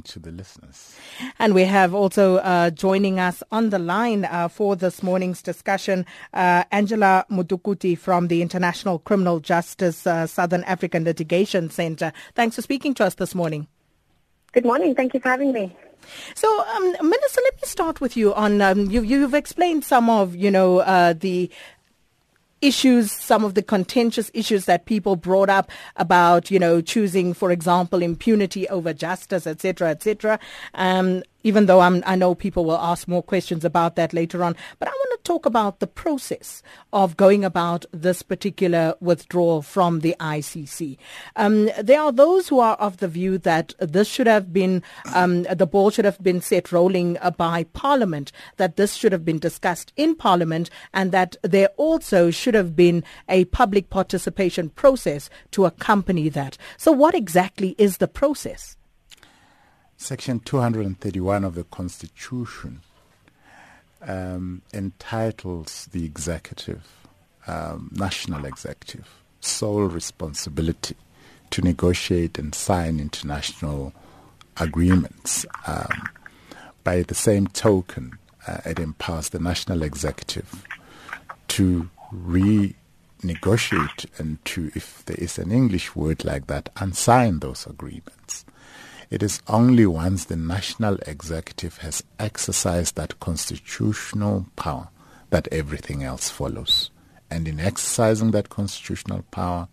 morning to the listeners. And we have also joining us on the line for this morning's discussion, Angela Mudukuti from the International Criminal Justice Southern African Litigation Centre. Thanks for speaking to us this morning. Good morning. Thank you for having me. So, Minister, let me start with you on, you've explained some of, the issues, some of the contentious issues that people brought up about, choosing, for example, impunity over justice, etc., etc. Even though I know people will ask more questions about that later on. But I want to talk about the process of going about this particular withdrawal from the ICC. There are those who are of the view that this should have been, the ball should have been set rolling by Parliament, that this should have been discussed in Parliament, and that there also should have been a public participation process to accompany that. So what exactly is the process? Section 231 of the Constitution entitles the executive, national executive, sole responsibility to negotiate and sign international agreements. By the same token, it empowers the national executive to renegotiate and to, if there is an English word like that, unsign those agreements. It is only once the national executive has exercised that constitutional power that everything else follows. And in exercising that constitutional power,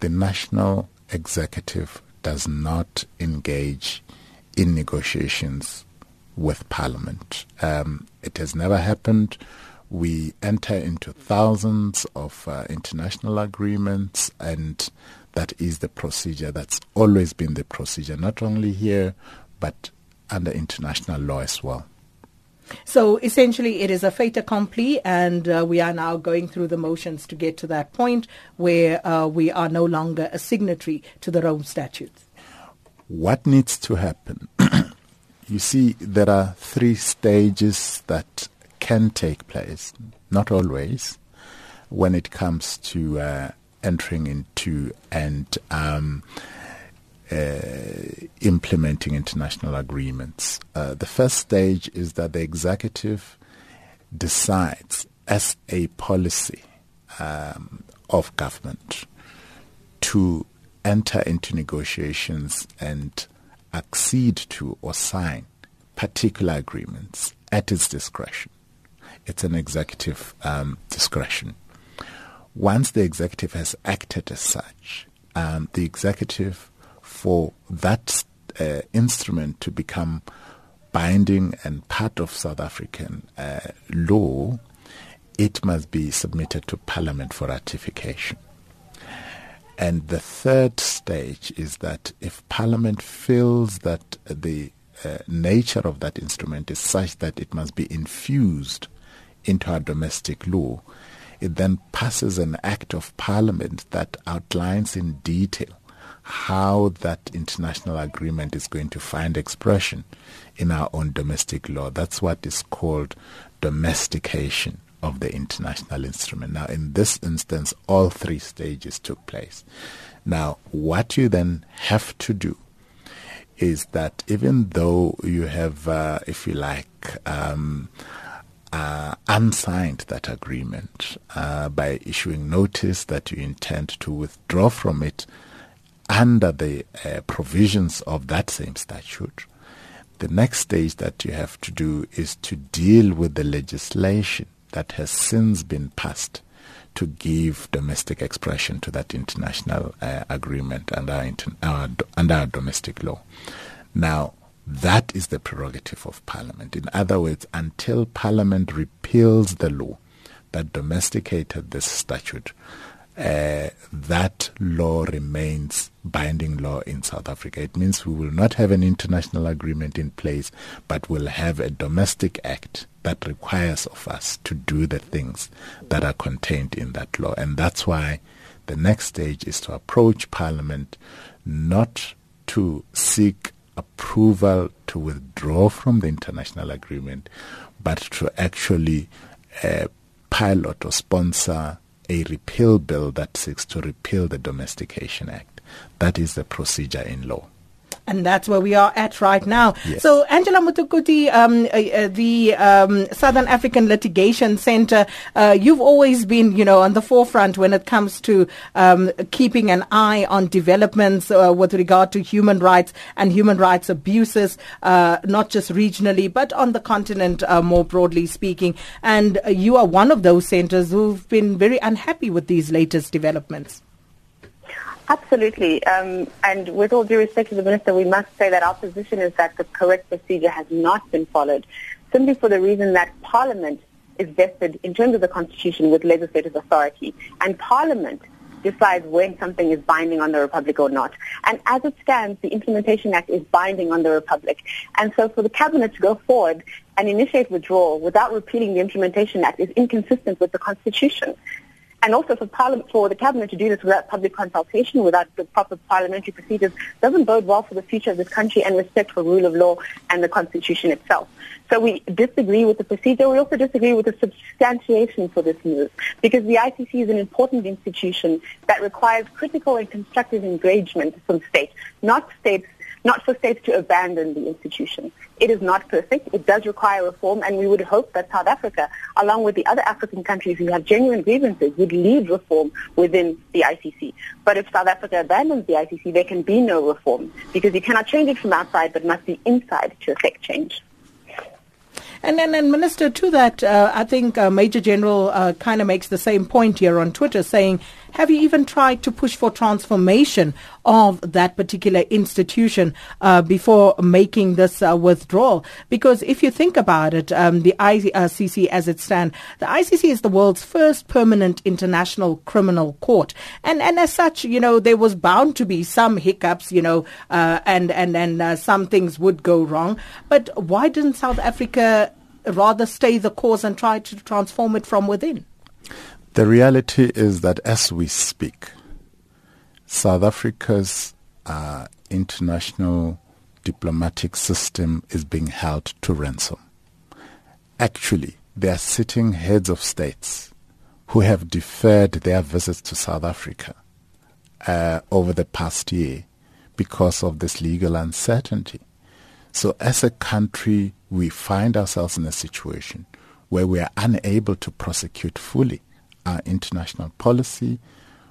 the national executive does not engage in negotiations with Parliament. It has never happened. We enter into thousands of international agreements, and that is the procedure. That's always been the procedure, not only here, but under international law as well. So essentially it is a fait accompli, and we are now going through the motions to get to that point where we are no longer a signatory to the Rome Statute. What needs to happen? You see, there are three stages that can take place, not always, when it comes to entering into and implementing international agreements. The first stage is that the executive decides as a policy of government to enter into negotiations and accede to or sign particular agreements at its discretion. It's an executive discretion. Once the executive has acted as such, the executive, for that instrument to become binding and part of South African law, it must be submitted to Parliament for ratification. And the third stage is that if Parliament feels that the nature of that instrument is such that it must be infused into our domestic law, it then passes an Act of Parliament that outlines in detail how that international agreement is going to find expression in our own domestic law. That's what is called domestication of the international instrument. Now, in this instance, all three stages took place. Now, what you then have to do is that even though you have, if you like, unsigned that agreement by issuing notice that you intend to withdraw from it under the provisions of that same statute, the next stage that you have to do is to deal with the legislation that has since been passed to give domestic expression to that international agreement under our domestic law. Now, that is the prerogative of Parliament. In other words, until Parliament repeals the law that domesticated this statute, that law remains binding law in South Africa. It means we will not have an international agreement in place, but we'll have a domestic act that requires of us to do the things that are contained in that law. And that's why the next stage is to approach Parliament, not to seek approval to withdraw from the international agreement, but to actually pilot or sponsor a repeal bill that seeks to repeal the Domestication Act. That is the procedure in law. And that's where we are at right now. Yes. So, Angela Mudukuti, the Southern African Litigation Centre, you've always been, on the forefront when it comes to keeping an eye on developments with regard to human rights and human rights abuses, not just regionally, but on the continent, more broadly speaking. And you are one of those centres who've been very unhappy with these latest developments. Absolutely. And with all due respect to the Minister, we must say that our position is that the correct procedure has not been followed, simply for the reason that Parliament is vested in terms of the Constitution with legislative authority, and Parliament decides when something is binding on the Republic or not. And as it stands, the Implementation Act is binding on the Republic. And so for the Cabinet to go forward and initiate withdrawal without repealing the Implementation Act is inconsistent with the Constitution. And also for Parliament, for the Cabinet to do this without public consultation, without the proper parliamentary procedures, doesn't bode well for the future of this country and respect for rule of law and the Constitution itself. So we disagree with the procedure. We also disagree with the substantiation for this move, because the ICC is an important institution that requires critical and constructive engagement from states, not for states to abandon the institution. It is not perfect. It does require reform, and we would hope that South Africa, along with the other African countries who have genuine grievances, would lead reform within the ICC. But if South Africa abandons the ICC, there can be no reform, because you cannot change it from outside, but must be inside to effect change. And Minister, to that, I think Major General kind of makes the same point here on Twitter, saying, have you even tried to push for transformation of that particular institution before making this withdrawal? Because if you think about it, the ICC as it stands, the ICC is the world's first permanent international criminal court. And as such, there was bound to be some hiccups, and some things would go wrong. But why didn't South Africa rather stay the course and try to transform it from within? The reality is that as we speak, South Africa's international diplomatic system is being held to ransom. Actually, they are sitting heads of states who have deferred their visits to South Africa over the past year because of this legal uncertainty. So as a country, we find ourselves in a situation where we are unable to prosecute fully our international policy,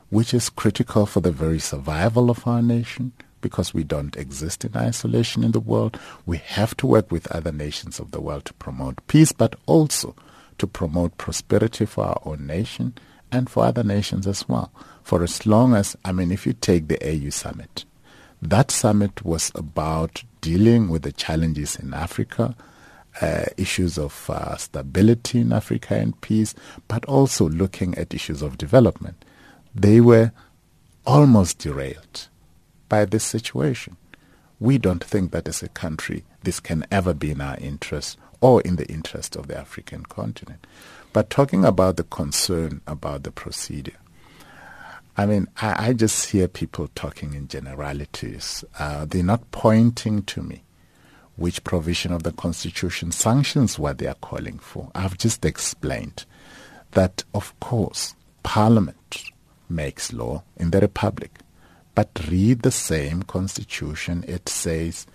which is critical for the very survival of our nation, because we don't exist in isolation in the world. We have to work with other nations of the world to promote peace, but also to promote prosperity for our own nation and for other nations as well. For as long as, if you take the AU summit, that summit was about dealing with the challenges in Africa, issues of stability in Africa and peace, but also looking at issues of development. They were almost derailed by this situation. We don't think that as a country this can ever be in our interest or in the interest of the African continent. But talking about the concern about the procedure, I just hear people talking in generalities. They're not pointing to me which provision of the Constitution sanctions what they are calling for. I've just explained that, of course, Parliament makes law in the Republic, but read the same Constitution. It says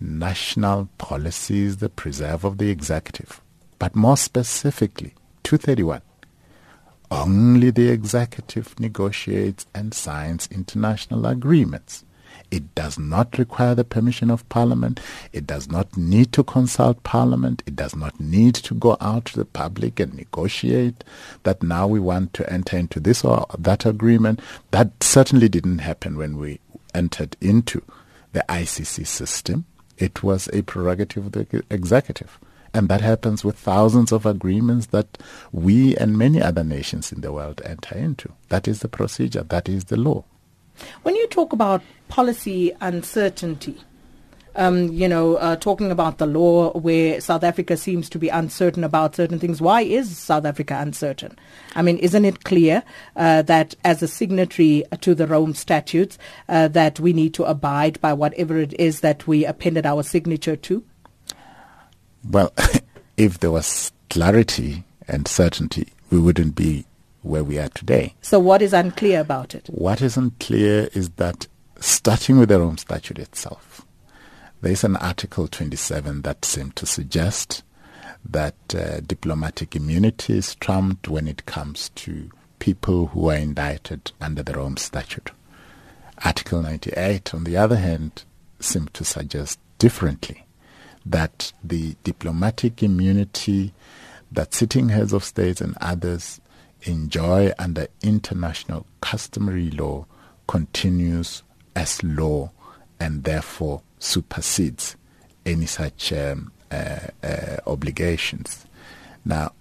national policy is the preserve of the executive, but more specifically, 231. Only the executive negotiates and signs international agreements. It does not require the permission of Parliament. It does not need to consult Parliament. It does not need to go out to the public and negotiate that now we want to enter into this or that agreement. That certainly didn't happen when we entered into the ICC system. It was a prerogative of the executive. And that happens with thousands of agreements that we and many other nations in the world enter into. That is the procedure. That is the law. When you talk about policy uncertainty, talking about the law where South Africa seems to be uncertain about certain things, why is South Africa uncertain? Isn't it clear that as a signatory to the Rome Statutes that we need to abide by whatever it is that we appended our signature to? Well, if there was clarity and certainty, we wouldn't be where we are today. So what is unclear about it? What isn't clear is that starting with the Rome Statute itself, There is an Article 27 that seemed to suggest that diplomatic immunity is trumped when it comes to people who are indicted under the Rome Statute. Article 98, on the other hand, seemed to suggest differently that the diplomatic immunity that sitting heads of states and others enjoy under international customary law continues as law and therefore supersedes any such obligations. Now,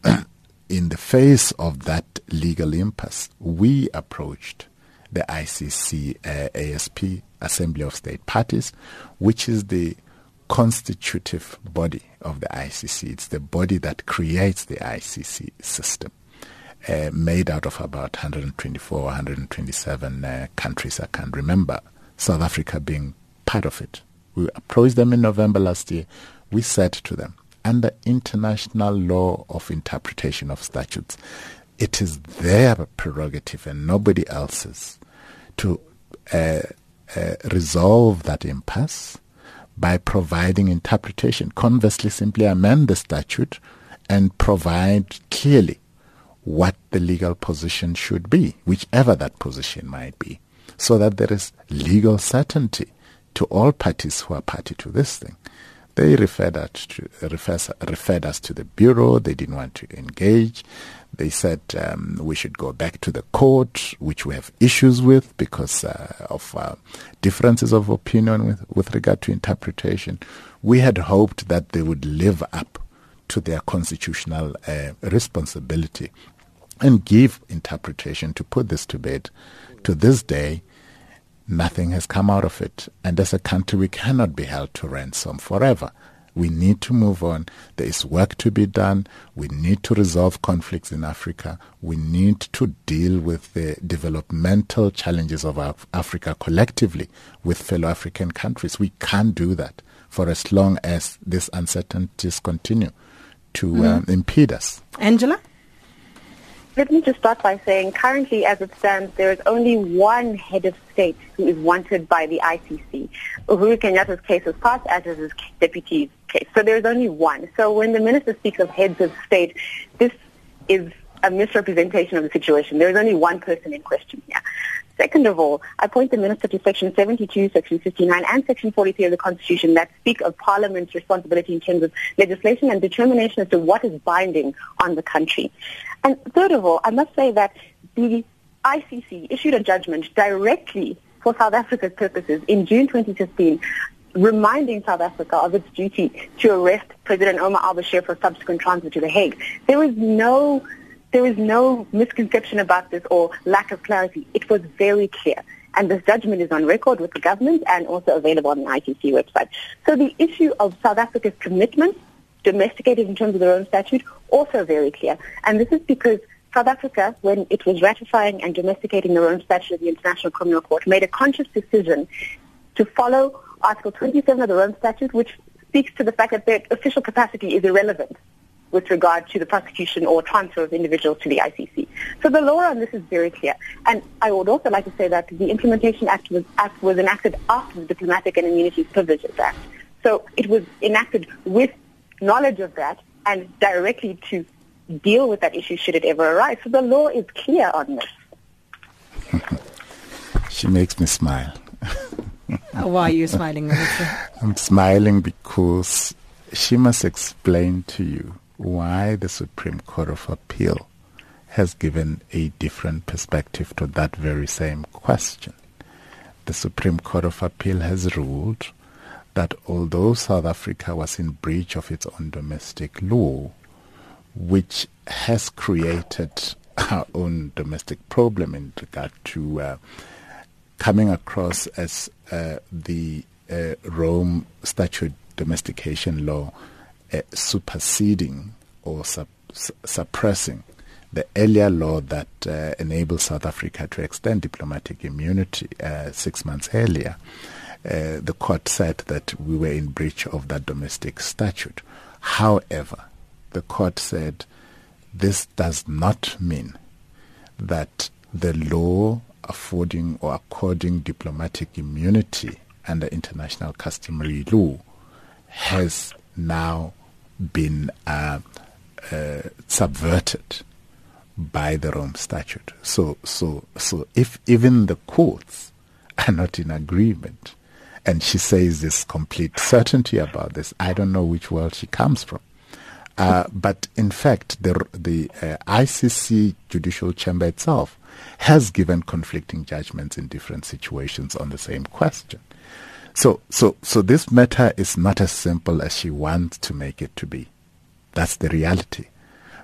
in the face of that legal impasse, we approached the ICC ASP, Assembly of State Parties, which is the constitutive body of the ICC. It's the body that creates the ICC system, made out of about 124, 127 countries. I can't remember, South Africa being part of it. We approached them in November last year. We said to them, under international law of interpretation of statutes, it is their prerogative and nobody else's to resolve that impasse by providing interpretation. Conversely, simply amend the statute and provide clearly what the legal position should be, whichever that position might be, so that there is legal certainty to all parties who are party to this thing. They referred us to the Bureau. They didn't want to engage. They said we should go back to the court, which we have issues with because of differences of opinion with regard to interpretation. We had hoped that they would live up to their constitutional responsibility and give interpretation to put this to bed. To this day, nothing has come out of it. And as a country, we cannot be held to ransom forever. We need to move on. There is work to be done. We need to resolve conflicts in Africa. We need to deal with the developmental challenges of Africa collectively with fellow African countries. We can't do that for as long as these uncertainties continue to impede us. Angela? Let me just start by saying currently as it stands, there is only one head of state who is wanted by the ICC. Uhuru Kenyatta's case was passed, as is his deputy's case. So there is only one. So when the minister speaks of heads of state, this is a misrepresentation of the situation. There is only one person in question here. Second of all, I point the minister to Section 72, Section 59 and Section 43 of the Constitution that speak of Parliament's responsibility in terms of legislation and determination as to what is binding on the country. And third of all, I must say that the ICC issued a judgment directly for South Africa's purposes in June 2015, reminding South Africa of its duty to arrest President Omar al-Bashir for subsequent transfer to The Hague. There was no misconception about this or lack of clarity. It was very clear. And this judgment is on record with the government and also available on the ICC website. So the issue of South Africa's commitment, domesticated in terms of their own statute, also very clear. And this is because South Africa, when it was ratifying and domesticating their own statute of the International Criminal Court, made a conscious decision to follow Article 27 of the Rome Statute, which speaks to the fact that their official capacity is irrelevant with regard to the prosecution or transfer of individuals to the ICC. So the law on this is very clear. And I would also like to say that the Implementation Act was enacted after the Diplomatic and Immunities Privilege Act. So it was enacted with knowledge of that and directly to deal with that issue should it ever arise. So the law is clear on this. She makes me smile. Why are you smiling, Melissa? I'm smiling because she must explain to you why the Supreme Court of Appeal has given a different perspective to that very same question. The Supreme Court of Appeal has ruled that although South Africa was in breach of its own domestic law, which has created our own domestic problem in regard to coming across as the Rome Statute domestication law superseding or suppressing the earlier law that enabled South Africa to extend diplomatic immunity 6 months earlier, the court said that we were in breach of that domestic statute. However, the court said this does not mean that the law affording or according diplomatic immunity under international customary law has now been subverted by the Rome Statute. So if even the courts are not in agreement, and she says there's complete certainty about this, I don't know which world she comes from. But in fact, the ICC Judicial Chamber itself has given conflicting judgments in different situations on the same question. So this matter is not as simple as she wants to make it to be. That's the reality.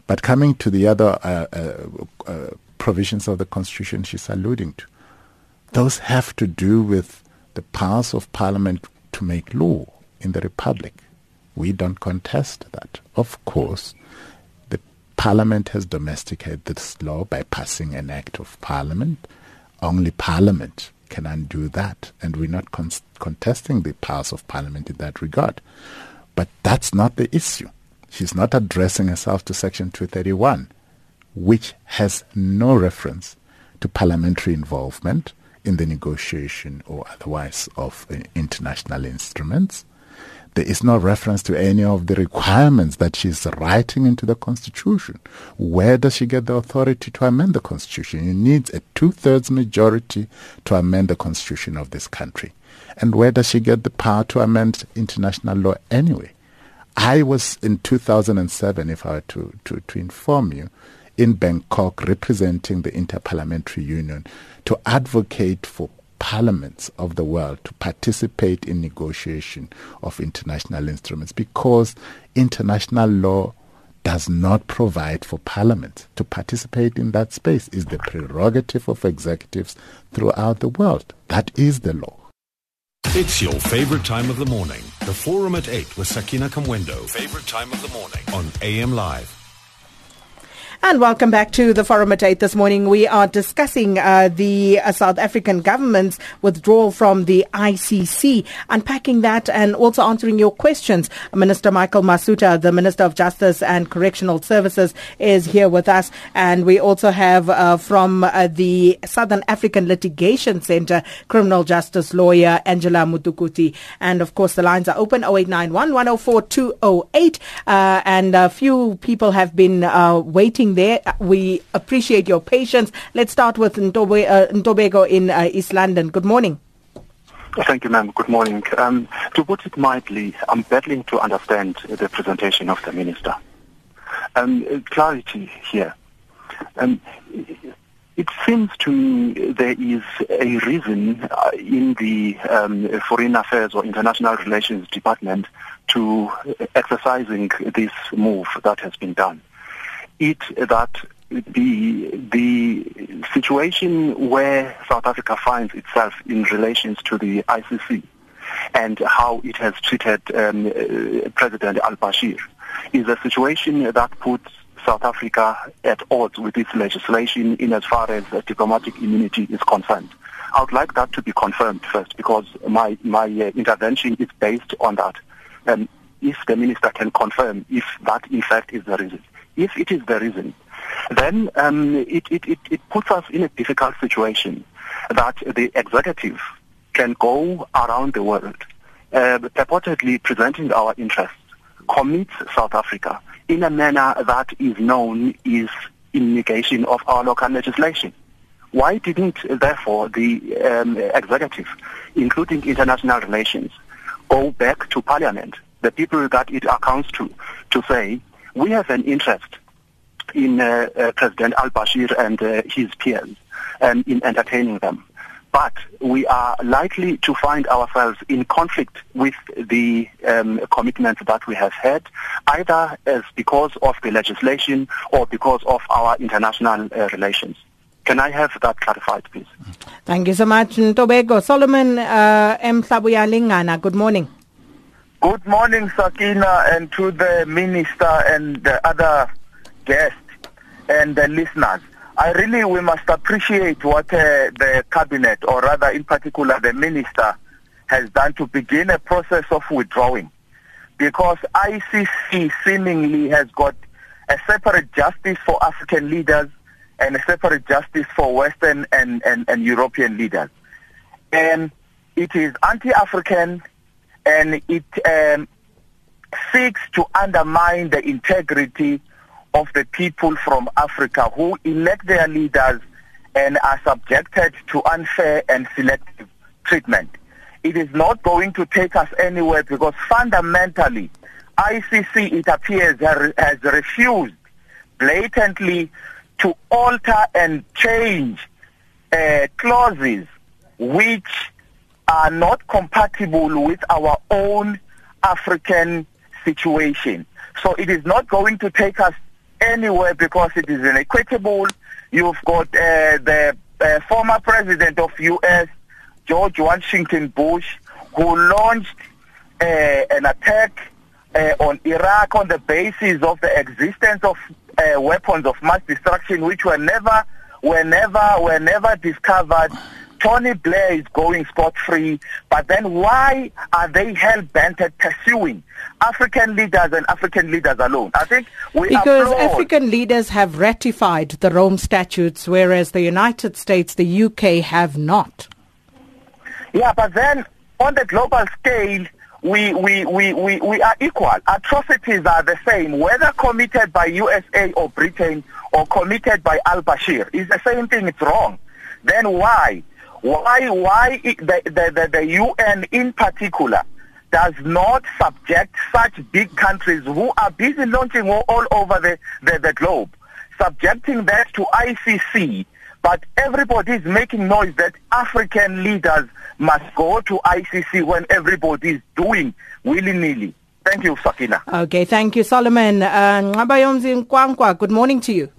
But coming to the other provisions of the Constitution she's alluding to, those have to do with the powers of Parliament to make law in the Republic. We don't contest that. Of course, the Parliament has domesticated this law by passing an Act of Parliament. Only Parliament can undo that, and we're not contesting the powers of Parliament in that regard. But that's not the issue. She's not addressing herself to Section 231, which has no reference to parliamentary involvement in the negotiation or otherwise of international instruments. There is no reference to any of the requirements that she's writing into the Constitution. Where does she get the authority to amend the Constitution? You need a 2/3 majority to amend the Constitution of this country. And where does she get the power to amend international law anyway? I was in 2007, if I were to inform you, in Bangkok representing the Interparliamentary Union to advocate for parliaments of the world to participate in negotiation of international instruments, because international law does not provide for parliaments to participate in that space. Is the prerogative of executives throughout the world. That is the law. It's your favorite time of the morning. The Forum at 8 with Sakina Kamwendo. Favorite time of the morning on AM Live. And welcome back to the Forum at 8 this morning. We are discussing the South African government's withdrawal from the ICC, unpacking that and also answering your questions. Minister Michael Masutha, the Minister of Justice and Correctional Services, is here with us. And we also have from the Southern African Litigation Centre, criminal justice lawyer Angela Mudukuti. And of course, the lines are open, 0891 104 208. And a few people have been waiting there. We appreciate your patience. Let's start with Intobego in East London. Good morning. Thank you, ma'am. Good morning. To put it mildly, I'm battling to understand the presentation of the minister. Clarity here. It seems to me there is a reason in the Foreign Affairs or International Relations Department to exercising this move that has been done. It that the situation where South Africa finds itself in relations to the ICC and how it has treated President al-Bashir is a situation that puts South Africa at odds with its legislation in as far as diplomatic immunity is concerned. I would like that to be confirmed first, because my intervention is based on that. If the minister can confirm if that in fact is the reason. If it is the reason, then it puts us in a difficult situation that the executive can go around the world purportedly presenting our interests, commits South Africa in a manner that is known is in negation of our local legislation. Why didn't, therefore, the executive, including international relations, go back to Parliament, the people that it accounts to say, we have an interest in President al-Bashir and his peers and in entertaining them. But we are likely to find ourselves in conflict with the commitments that we have had, either as because of the legislation or because of our international relations. Can I have that clarified, please? Thank you so much, Ntobego. Solomon M. Sabuyalingana, good morning. Good morning, Sakina, and to the minister and the other guests and the listeners. We must appreciate what the cabinet, or rather in particular the minister, has done to begin a process of withdrawing, because ICC seemingly has got a separate justice for African leaders and a separate justice for Western and European leaders. And it is anti-African, and it seeks to undermine the integrity of the people from Africa who elect their leaders and are subjected to unfair and selective treatment. It is not going to take us anywhere because fundamentally, ICC, it appears, has refused blatantly to alter and change clauses which are not compatible with our own African situation. So it is not going to take us anywhere because it is inequitable. You've got the former president of U.S., George Washington Bush, who launched an attack on Iraq on the basis of the existence of weapons of mass destruction, which were never discovered. Tony Blair is going scot-free, but then why are they hell-bent at pursuing African leaders and African leaders alone? I think because African leaders have ratified the Rome Statutes, whereas the United States, the UK, have not. Yeah, but then on the global scale, we are equal. Atrocities are the same, whether committed by USA or Britain or committed by al-Bashir. It's the same thing. It's wrong. Then why? Why the UN in particular does not subject such big countries who are busy launching war all over the globe, subjecting that to ICC, but everybody is making noise that African leaders must go to ICC when everybody is doing willy-nilly. Thank you, Sakina. Okay, thank you, Solomon. Ngabayomzi Nkwankwa, good morning to you.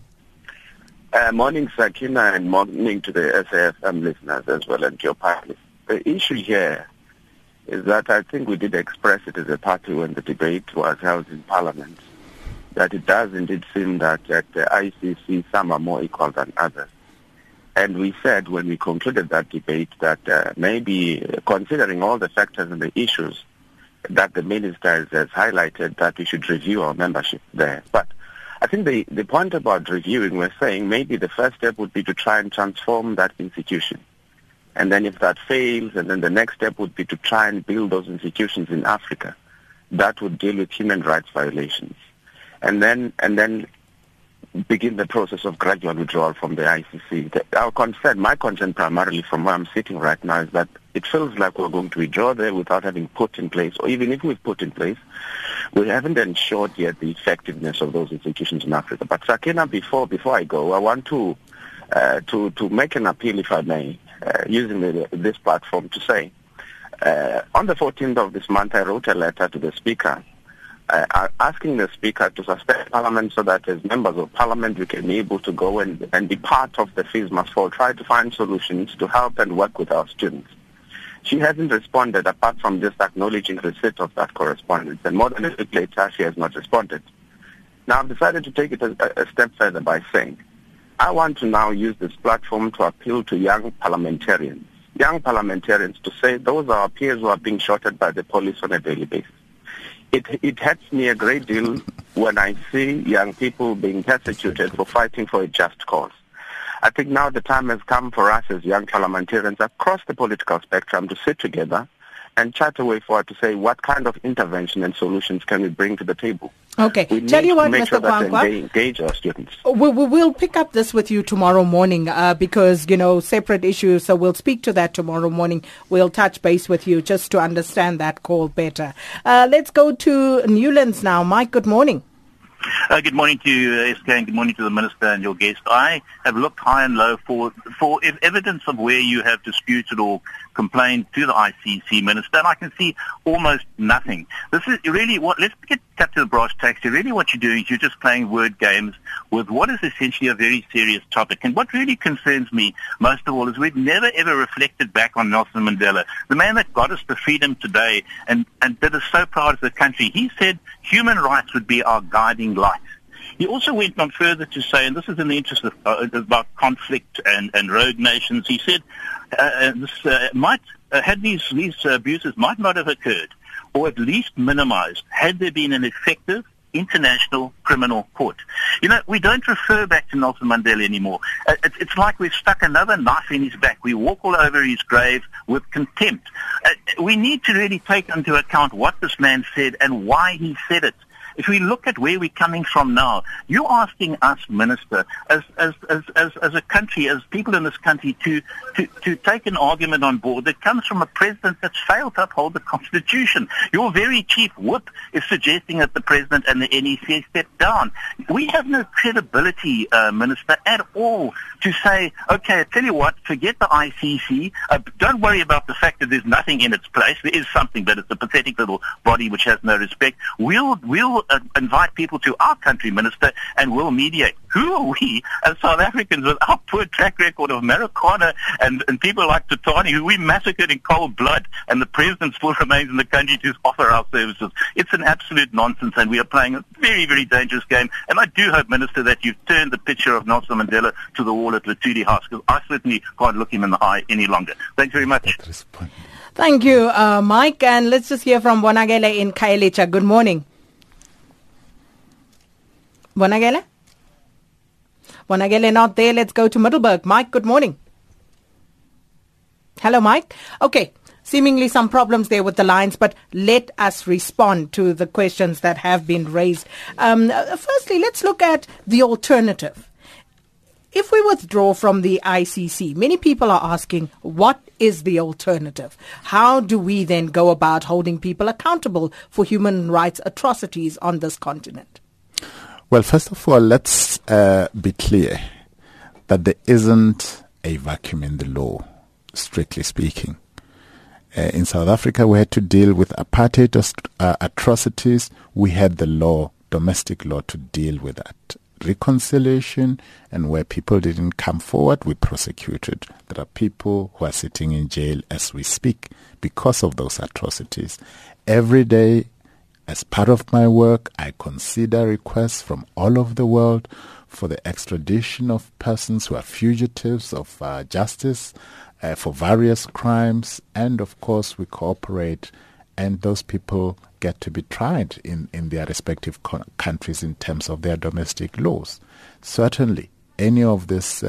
Morning, Sakina, and morning to the SAFM listeners as well and your party. The issue here is that I think we did express it as a party when the debate was held in Parliament, that it does indeed seem that at the ICC some are more equal than others. And we said when we concluded that debate that maybe considering all the factors and the issues that the minister has highlighted, that we should review our membership there. But I think the point about reviewing, we're saying maybe the first step would be to try and transform that institution. And then if that fails, and then the next step would be to try and build those institutions in Africa that would deal with human rights violations. And then begin the process of gradual withdrawal from the ICC. My concern primarily from where I'm sitting right now is that it feels like we're going to withdraw there without having put in place, or even if we've put in place, we haven't ensured yet the effectiveness of those institutions in Africa. But Sakina, before I go, I want to make an appeal, if I may, using this platform to say, on the 14th of this month, I wrote a letter to the Speaker, asking the Speaker to suspend Parliament so that as members of Parliament we can be able to go and be part of the FISMAS fall, try to find solutions to help and work with our students. She hasn't responded apart from just acknowledging receipt of that correspondence, and more than a week later she has not responded. Now I've decided to take it a step further by saying, I want to now use this platform to appeal to young parliamentarians to say those are our peers who are being shorted by the police on a daily basis. It hurts me a great deal when I see young people being persecuted for fighting for a just cause. I think now the time has come for us as young parliamentarians across the political spectrum to sit together and chart a way forward to say what kind of intervention and solutions can we bring to the table. Okay, tell you what, Mr. Kwangwa, they engage our students. We'll pick up this with you tomorrow morning because, you know, separate issues, so we'll speak to that tomorrow morning. We'll touch base with you just to understand that call better. Let's go to Newlands now. Mike, good morning. Good morning to you, SK, and good morning to the Minister and your guest. I have looked high and low for evidence of where you have disputed or complained to the ICC, Minister, and I can see almost nothing. This is really let's get cut to the brass tacks. Really what you're doing is you're just playing word games with what is essentially a very serious topic. And what really concerns me most of all is we've never ever reflected back on Nelson Mandela, the man that got us the freedom today and did us so proud of the country. He said human rights would be our guiding light. He also went on further to say, and this is in the interest of about conflict and rogue nations, he said these abuses might not have occurred, or at least minimized, had there been an effective International Criminal Court. You know, we don't refer back to Nelson Mandela anymore. It's like we've stuck another knife in his back. We walk all over his grave with contempt. We need to really take into account what this man said and why he said it. If we look at where we're coming from now, you're asking us, Minister, as a country, as people in this country, to take an argument on board that comes from a president that's failed to uphold the Constitution. Your very chief whip is suggesting that the president and the NEC step down. We have no credibility, Minister, at all to say, okay, I tell you what, forget the ICC. Don't worry about the fact that there's nothing in its place. There is something, but it's a pathetic little body which has no respect. We'll invite people to our country, Minister, and we'll mediate. Who are we as South Africans with our poor track record of Marikana and people like Tatani, who we massacred in cold blood, and the president still remains in the country to offer our services? It's an absolute nonsense, and we are playing a very, very dangerous game. And I do hope, Minister, that you've turned the picture of Nelson Mandela to the wall at the Tutu House, because I certainly can't look him in the eye any longer. Thanks very much. Thank you, Mike. And let's just hear from Bonagele in Khayelitsha. Good morning. Bonagele not there. Let's go to Middelburg. Mike, good morning. Hello, Mike. Okay, seemingly some problems there with the lines, but let us respond to the questions that have been raised. Firstly, let's look at the alternative. If we withdraw from the ICC, many people are asking, what is the alternative? How do we then go about holding people accountable for human rights atrocities on this continent? Well, first of all, let's be clear that there isn't a vacuum in the law, strictly speaking. In South Africa, we had to deal with apartheid atrocities. We had the law, domestic law, to deal with that. Reconciliation, and where people didn't come forward, we prosecuted. There are people who are sitting in jail as we speak because of those atrocities. Every day, as part of my work, I consider requests from all over the world for the extradition of persons who are fugitives of justice for various crimes. And, of course, we cooperate, and those people get to be tried in their respective countries in terms of their domestic laws. Certainly, any of these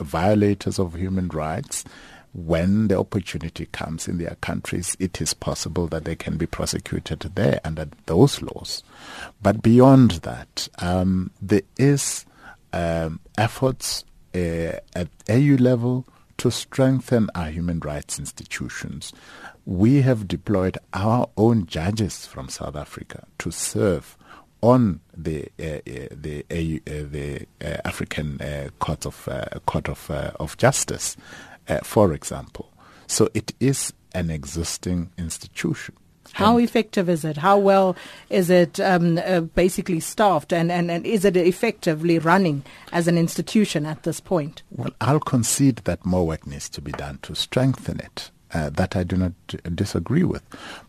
violators of human rights, when the opportunity comes in their countries, it is possible that they can be prosecuted there under those laws. But beyond that, there is efforts at AU level to strengthen our human rights institutions. We have deployed our own judges from South Africa to serve on the African Court of Justice, for example. So it is an existing institution. How effective is it? How well is it basically staffed? And is it effectively running as an institution at this point? Well, I'll concede that more work needs to be done to strengthen it. That I do not disagree with.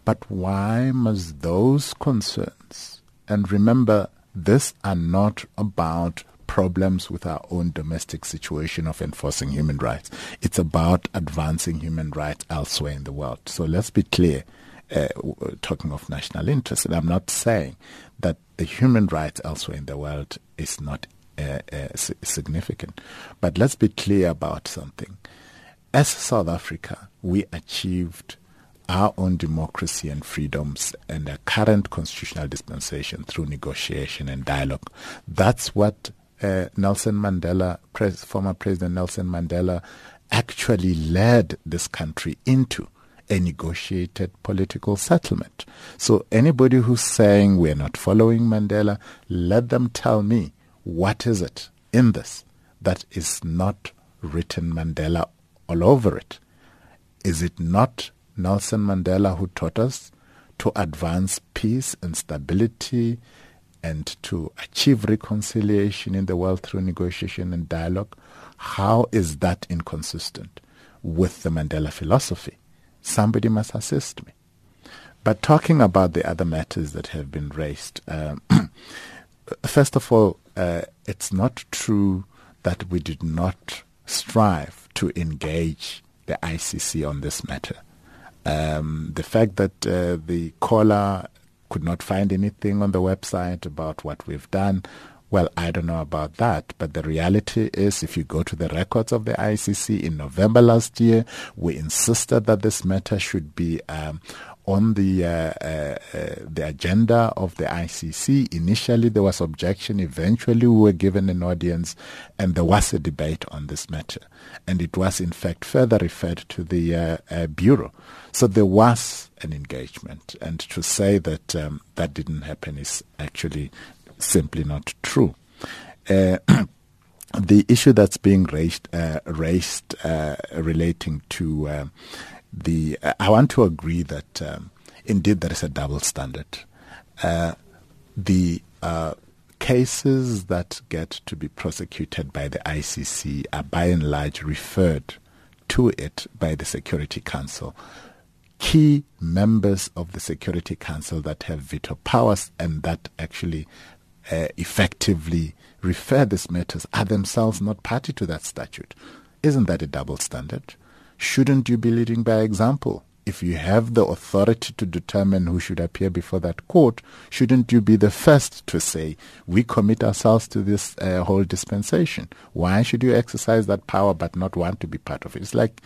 But why must those concerns, and remember, these are not about problems with our own domestic situation of enforcing human rights. It's about advancing human rights elsewhere in the world. So let's be clear, talking of national interest, and I'm not saying that the human rights elsewhere in the world is not significant. But let's be clear about something. As South Africa, we achieved our own democracy and freedoms and our current constitutional dispensation through negotiation and dialogue. That's what Nelson Mandela, former President Nelson Mandela, actually led this country into, a negotiated political settlement. So anybody who's saying we're not following Mandela, let them tell me what is it in this that is not written Mandela all over it. Is it not Nelson Mandela who taught us to advance peace and stability and to achieve reconciliation in the world through negotiation and dialogue? How is that inconsistent with the Mandela philosophy? Somebody must assist me. But talking about the other matters that have been raised, first of all, it's not true that we did not strive to engage the ICC on this matter. The fact that the caller could not find anything on the website about what we've done. Well, I don't know about that, but the reality is if you go to the records of the ICC in November last year, we insisted that this matter should be on the agenda of the ICC. Initially, there was objection. Eventually, we were given an audience, and there was a debate on this matter. And it was, in fact, further referred to the Bureau. So there was an engagement. And to say that that didn't happen is actually simply not true. The issue that's being raised relating to... I want to agree that indeed there is a double standard. The cases that get to be prosecuted by the ICC are by and large referred to it by the Security Council. Key members of the Security Council that have veto powers and that actually effectively refer these matters are themselves not party to that statute. Isn't that a double standard? Shouldn't you be leading by example? If you have the authority to determine who should appear before that court, shouldn't you be the first to say, we commit ourselves to this whole dispensation? Why should you exercise that power but not want to be part of it? It's like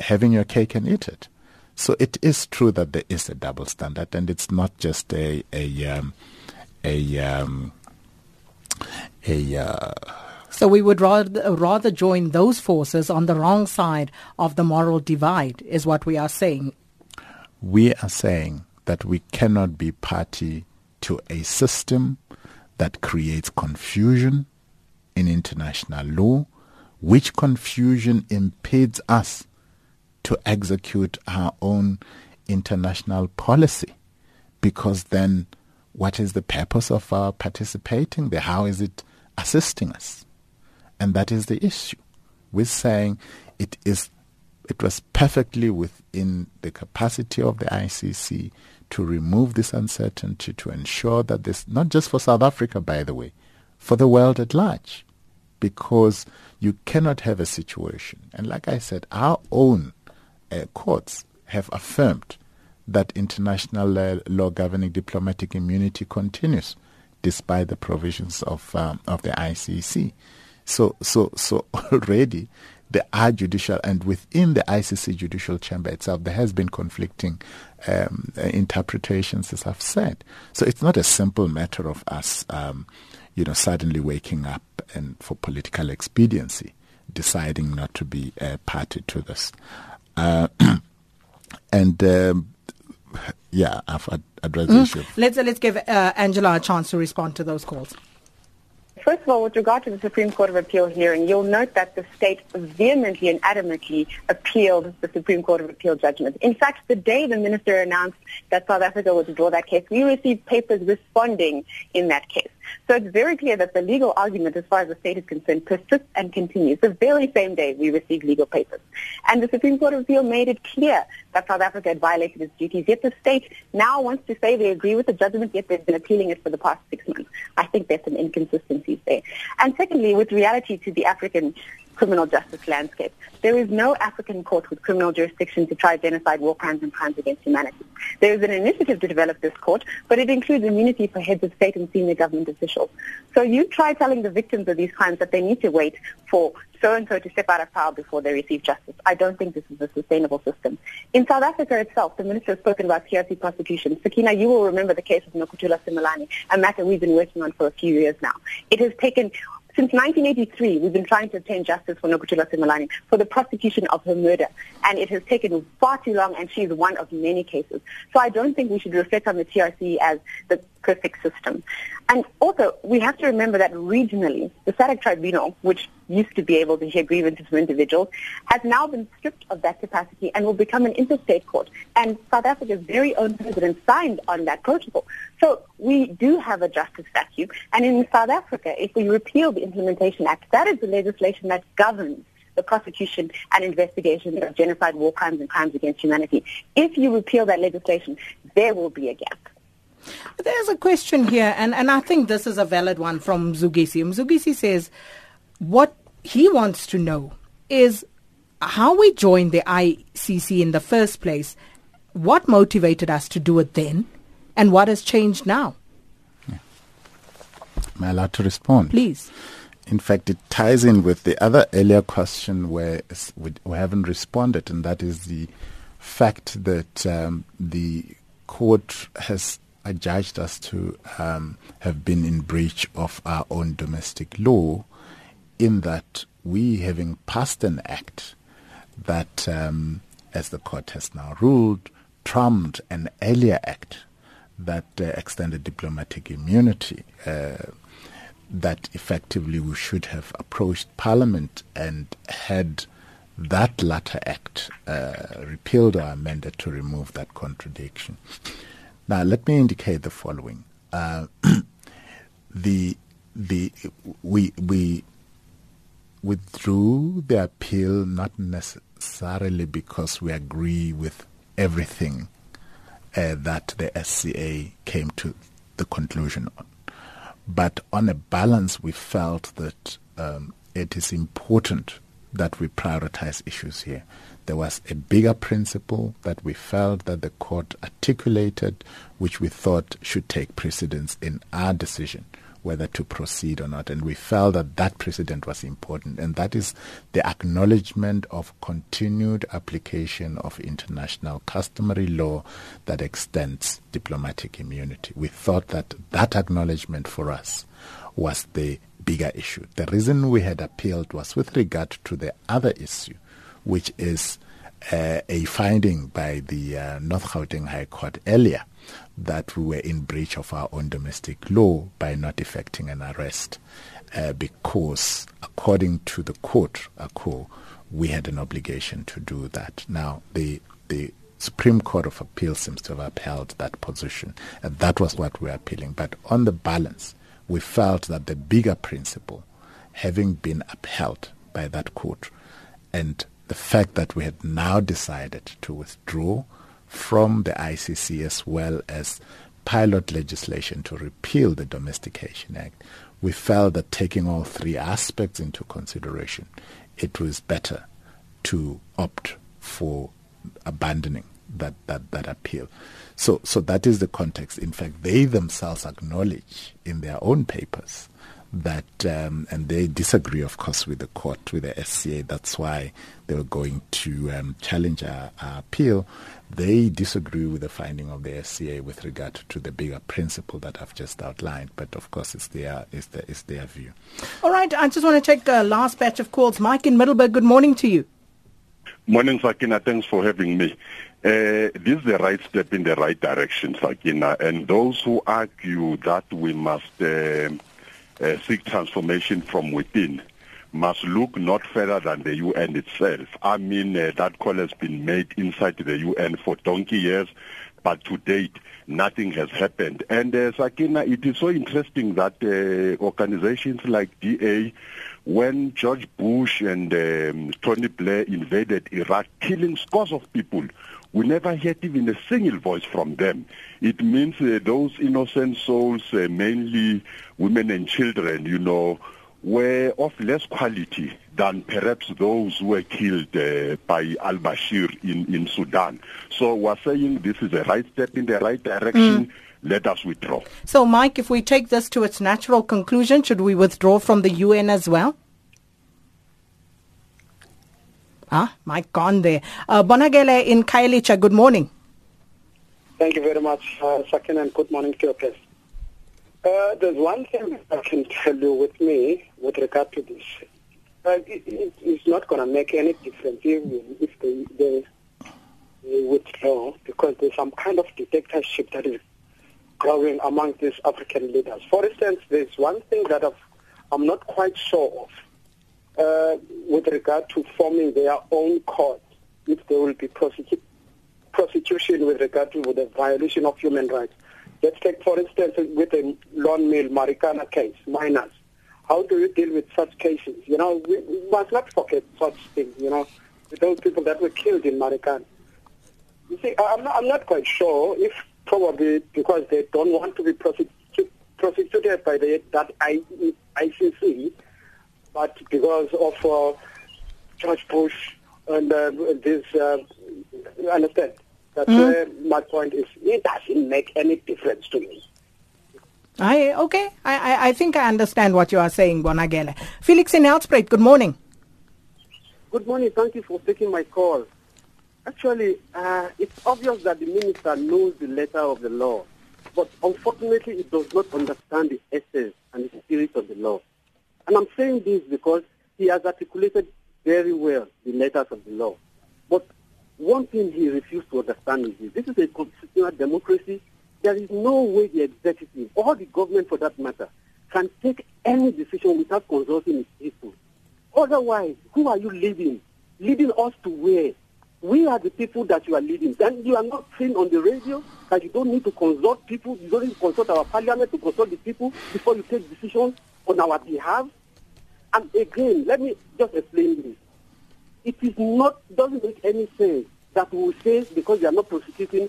having your cake and eat it. So it is true that there is a double standard, and it's not just So we would rather join those forces on the wrong side of the moral divide, is what we are saying. We are saying that we cannot be party to a system that creates confusion in international law, which confusion impedes us to execute our own international policy. Because then what is the purpose of our participating there? How is it assisting us? And that is the issue. We're saying it was perfectly within the capacity of the ICC to remove this uncertainty, to ensure that this, not just for South Africa, by the way, for the world at large, because you cannot have a situation. And like I said, our own courts have affirmed that international law governing diplomatic immunity continues despite the provisions of the ICC. So already there are judicial, and within the ICC judicial chamber itself, there has been conflicting interpretations, as I've said. So it's not a simple matter of us, suddenly waking up and for political expediency, deciding not to be a party to this. I've addressed the issue. Let's give Angela a chance to respond to those calls. First of all, with regard to the Supreme Court of Appeal hearing, you'll note that the state vehemently and adamantly appealed the Supreme Court of Appeal judgment. In fact, the day the minister announced that South Africa would withdraw that case, we received papers responding in that case. So it's very clear that the legal argument, as far as the state is concerned, persists and continues. The very same day we received legal papers. And the Supreme Court of Appeal made it clear that South Africa had violated its duties, yet the state now wants to say they agree with the judgment, yet they've been appealing it for the past 6 months. I think there's some inconsistencies there. And secondly, with reality to the African criminal justice landscape, there is no African court with criminal jurisdiction to try genocide, war crimes, and crimes against humanity. There is an initiative to develop this court, but it includes immunity for heads of state and senior government officials. So you try telling the victims of these crimes that they need to wait for so-and-so to step out of power before they receive justice. I don't think this is a sustainable system. In South Africa itself, the minister has spoken about TRC prosecution. Sakina, you will remember the case of Nokuthula Simelane, a matter we've been working on for a few years now. It has taken... Since 1983, we've been trying to obtain justice for Nokuthula Simelane for the prosecution of her murder, and it has taken far too long, and she's one of many cases. So I don't think we should reflect on the TRC as the perfect system. And also, we have to remember that regionally, the SADC tribunal, which used to be able to hear grievances from individuals, has now been stripped of that capacity and will become an interstate court. And South Africa's very own president signed on that protocol. So we do have a justice vacuum. And in South Africa, if we repeal the Implementation Act, that is the legislation that governs the prosecution and investigation of genocide, war crimes, and crimes against humanity. If you repeal that legislation, there will be a gap. There's a question here, and I think this is a valid one from Mzugisi. Mzugisi says what he wants to know is how we joined the ICC in the first place, what motivated us to do it then, and what has changed now? Yeah. Am I allowed to respond? Please. In fact, it ties in with the other earlier question where we haven't responded, and that is the fact that the court has adjudged us to have been in breach of our own domestic law, in that we, having passed an act that, as the court has now ruled, trumped an earlier act that extended diplomatic immunity, that effectively we should have approached Parliament and had that latter act repealed or amended to remove that contradiction. Now, let me indicate the following: we withdrew the appeal not necessarily because we agree with everything that the SCA came to the conclusion on, but on a balance, we felt that it is important that we prioritize issues here. There was a bigger principle that we felt that the court articulated, which we thought should take precedence in our decision, whether to proceed or not. And we felt that that precedent was important, and that is the acknowledgement of continued application of international customary law that extends diplomatic immunity. We thought that that acknowledgement for us was the bigger issue. The reason we had appealed was with regard to the other issue, which is a finding by the North Gauteng High Court earlier that we were in breach of our own domestic law by not effecting an arrest, because according to the court, we had an obligation to do that. Now, the Supreme Court of Appeal seems to have upheld that position, and that was what we were appealing. But on the balance, we felt that the bigger principle, having been upheld by that court, and the fact that we had now decided to withdraw from the ICC as well as pilot legislation to repeal the Domestication Act, we felt that taking all three aspects into consideration, it was better to opt for abandoning that appeal. So that is the context. In fact, they themselves acknowledge in their own papers that, and they disagree, of course, with the court, with the SCA. That's why they were going to challenge our appeal. They disagree with the finding of the SCA with regard to the bigger principle that I've just outlined. But of course, it's their view. All right, I just want to take the last batch of calls. Mike in Middelburg. Good morning to you. Morning, Sakina. Thanks for having me. This is the right step in the right direction, Sakina. And those who argue that we must seek transformation from within must look not further than the UN itself. I mean, that call has been made inside the UN for donkey years, but to date, nothing has happened. And Sakina, it is so interesting that organizations like DA, when George Bush and Tony Blair invaded Iraq, killing scores of people, we never heard even a single voice from them. It means those innocent souls, mainly women and children, you know, were of less quality than perhaps those who were killed by al-Bashir in Sudan. So we're saying this is a right step in the right direction. Let us withdraw. So, Mike, if we take this to its natural conclusion, should we withdraw from the UN as well? Ah, Mike gone there. Bonagele in Kailicha, good morning. Thank you very much, Sakina, and good morning to your guests. There's one thing I can tell you with me with regard to this. It's not going to make any difference even if they withdraw, because there's some kind of dictatorship that is growing among these African leaders. For instance, there's one thing that I'm not quite sure of with regard to forming their own court, if there will be prosecution with regard to the violation of human rights. Let's take, for instance, with the Lonmin Marikana case, minors. How do you deal with such cases? You know, we must not forget such things, you know, those people that were killed in Marikana. You see, I'm not quite sure if probably because they don't want to be prosecuted by that ICC, but because of George Bush and this, you understand, That's where my point is. It doesn't make any difference to me. I think I understand what you are saying, Bonagele. Felix in Nelspruit, good morning. Good morning. Thank you for taking my call. Actually, it's obvious that the minister knows the letter of the law, but unfortunately it does not understand the essence and the spirit of the law. And I'm saying this because he has articulated very well the letters of the law. But one thing he refused to understand is this is a constitutional democracy. There is no way the executive, or the government for that matter, can take any decision without consulting its people. Otherwise, who are you leading? Leading us to where? We are the people that you are leading. And you are not seen on the radio, that you don't need to consult people. You don't need to consult our parliament, to consult the people before you take decisions on our behalf. And again, let me just explain this. It doesn't make any sense that we will say because they are not prosecuting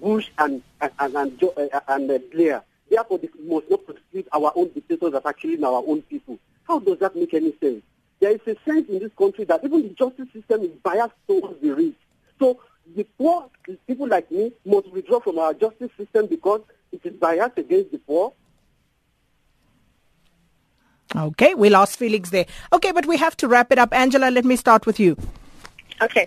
Bush and Blair, therefore they must not prosecute our own dictators that are killing our own people. How does that make any sense? There is a sense in this country that even the justice system is biased towards the rich. So the poor people like me must withdraw from our justice system because it is biased against the poor. Okay, we lost Felix there. Okay, but we have to wrap it up. Angela, let me start with you. Okay,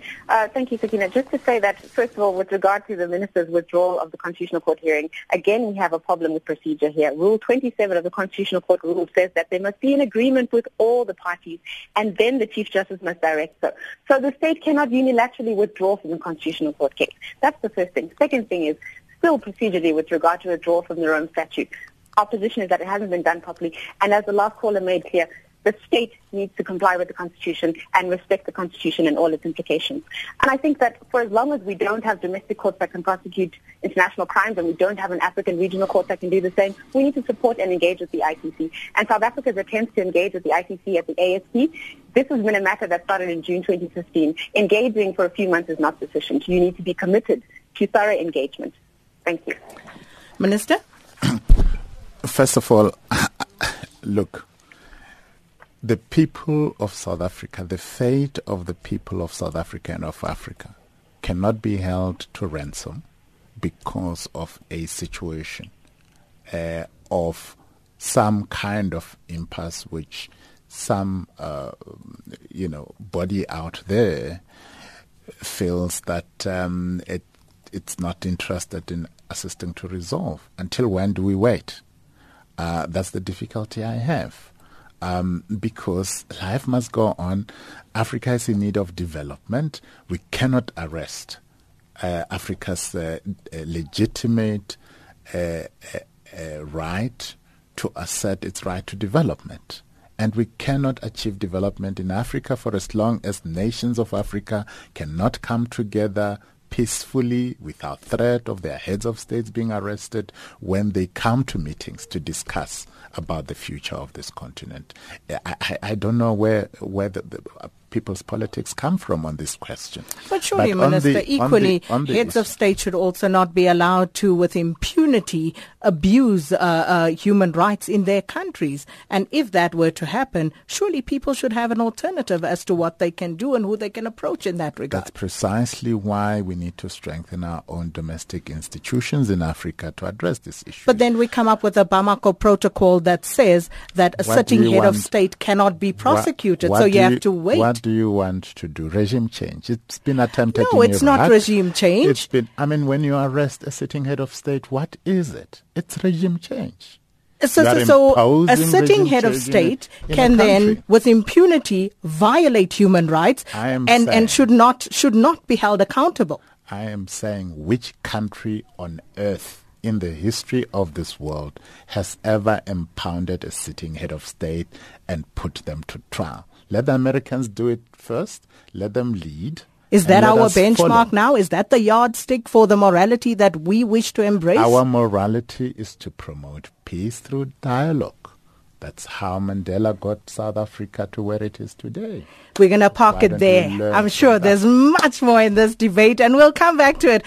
thank you, Sakina. Just to say that, first of all, with regard to the minister's withdrawal of the Constitutional Court hearing, again, we have a problem with procedure here. Rule 27 of the Constitutional Court rule says that there must be an agreement with all the parties, and then the Chief Justice must direct so. So the state cannot unilaterally withdraw from the Constitutional Court case. That's the first thing. Second thing is, still procedurally with regard to withdrawal from the Rome Statute, our position is that it hasn't been done properly, and as the last caller made clear, the state needs to comply with the Constitution and respect the Constitution and all its implications. And I think that for as long as we don't have domestic courts that can prosecute international crimes and we don't have an African regional court that can do the same, we need to support and engage with the ICC. And South Africa's attempts to engage with the ICC at the ASP, this has been a matter that started in June 2015. Engaging for a few months is not sufficient. You need to be committed to thorough engagement. Thank you. Minister? First of all, look, the people of South Africa, the fate of the people of South Africa and of Africa cannot be held to ransom because of a situation of some kind of impasse which some, body out there feels that it's not interested in assisting to resolve. Until when do we wait? That's the difficulty I have. Because life must go on. Africa is in need of development. We cannot arrest Africa's legitimate right to assert its right to development. And we cannot achieve development in Africa for as long as nations of Africa cannot come together peacefully without threat of their heads of states being arrested when they come to meetings to discuss about the future of this continent. I don't know where the people's politics come from on this question. But surely, Minister, equally, heads of state should also not be allowed to, with impunity, abuse human rights in their countries. And if that were to happen, surely people should have an alternative as to what they can do and who they can approach in that regard. That's precisely why we need to strengthen our own domestic institutions in Africa to address this issue. But then we come up with a Bamako protocol that says that a sitting head of state cannot be prosecuted. So you have to wait. What do you want to do? Regime change? It's been attempted. No, it's not regime change. It's been. I mean, when you arrest a sitting head of state, what is it? It's regime change. So a sitting head of state can then, with impunity, violate human rights and should not be held accountable. I am saying, which country on earth in the history of this world has ever impounded a sitting head of state and put them to trial? Let the Americans do it first. Let them lead. Is that our benchmark now? Is that the yardstick for the morality that we wish to embrace? Our morality is to promote peace through dialogue. That's how Mandela got South Africa to where it is today. We're going to park it there. I'm sure there's much more in this debate, and we'll come back to it.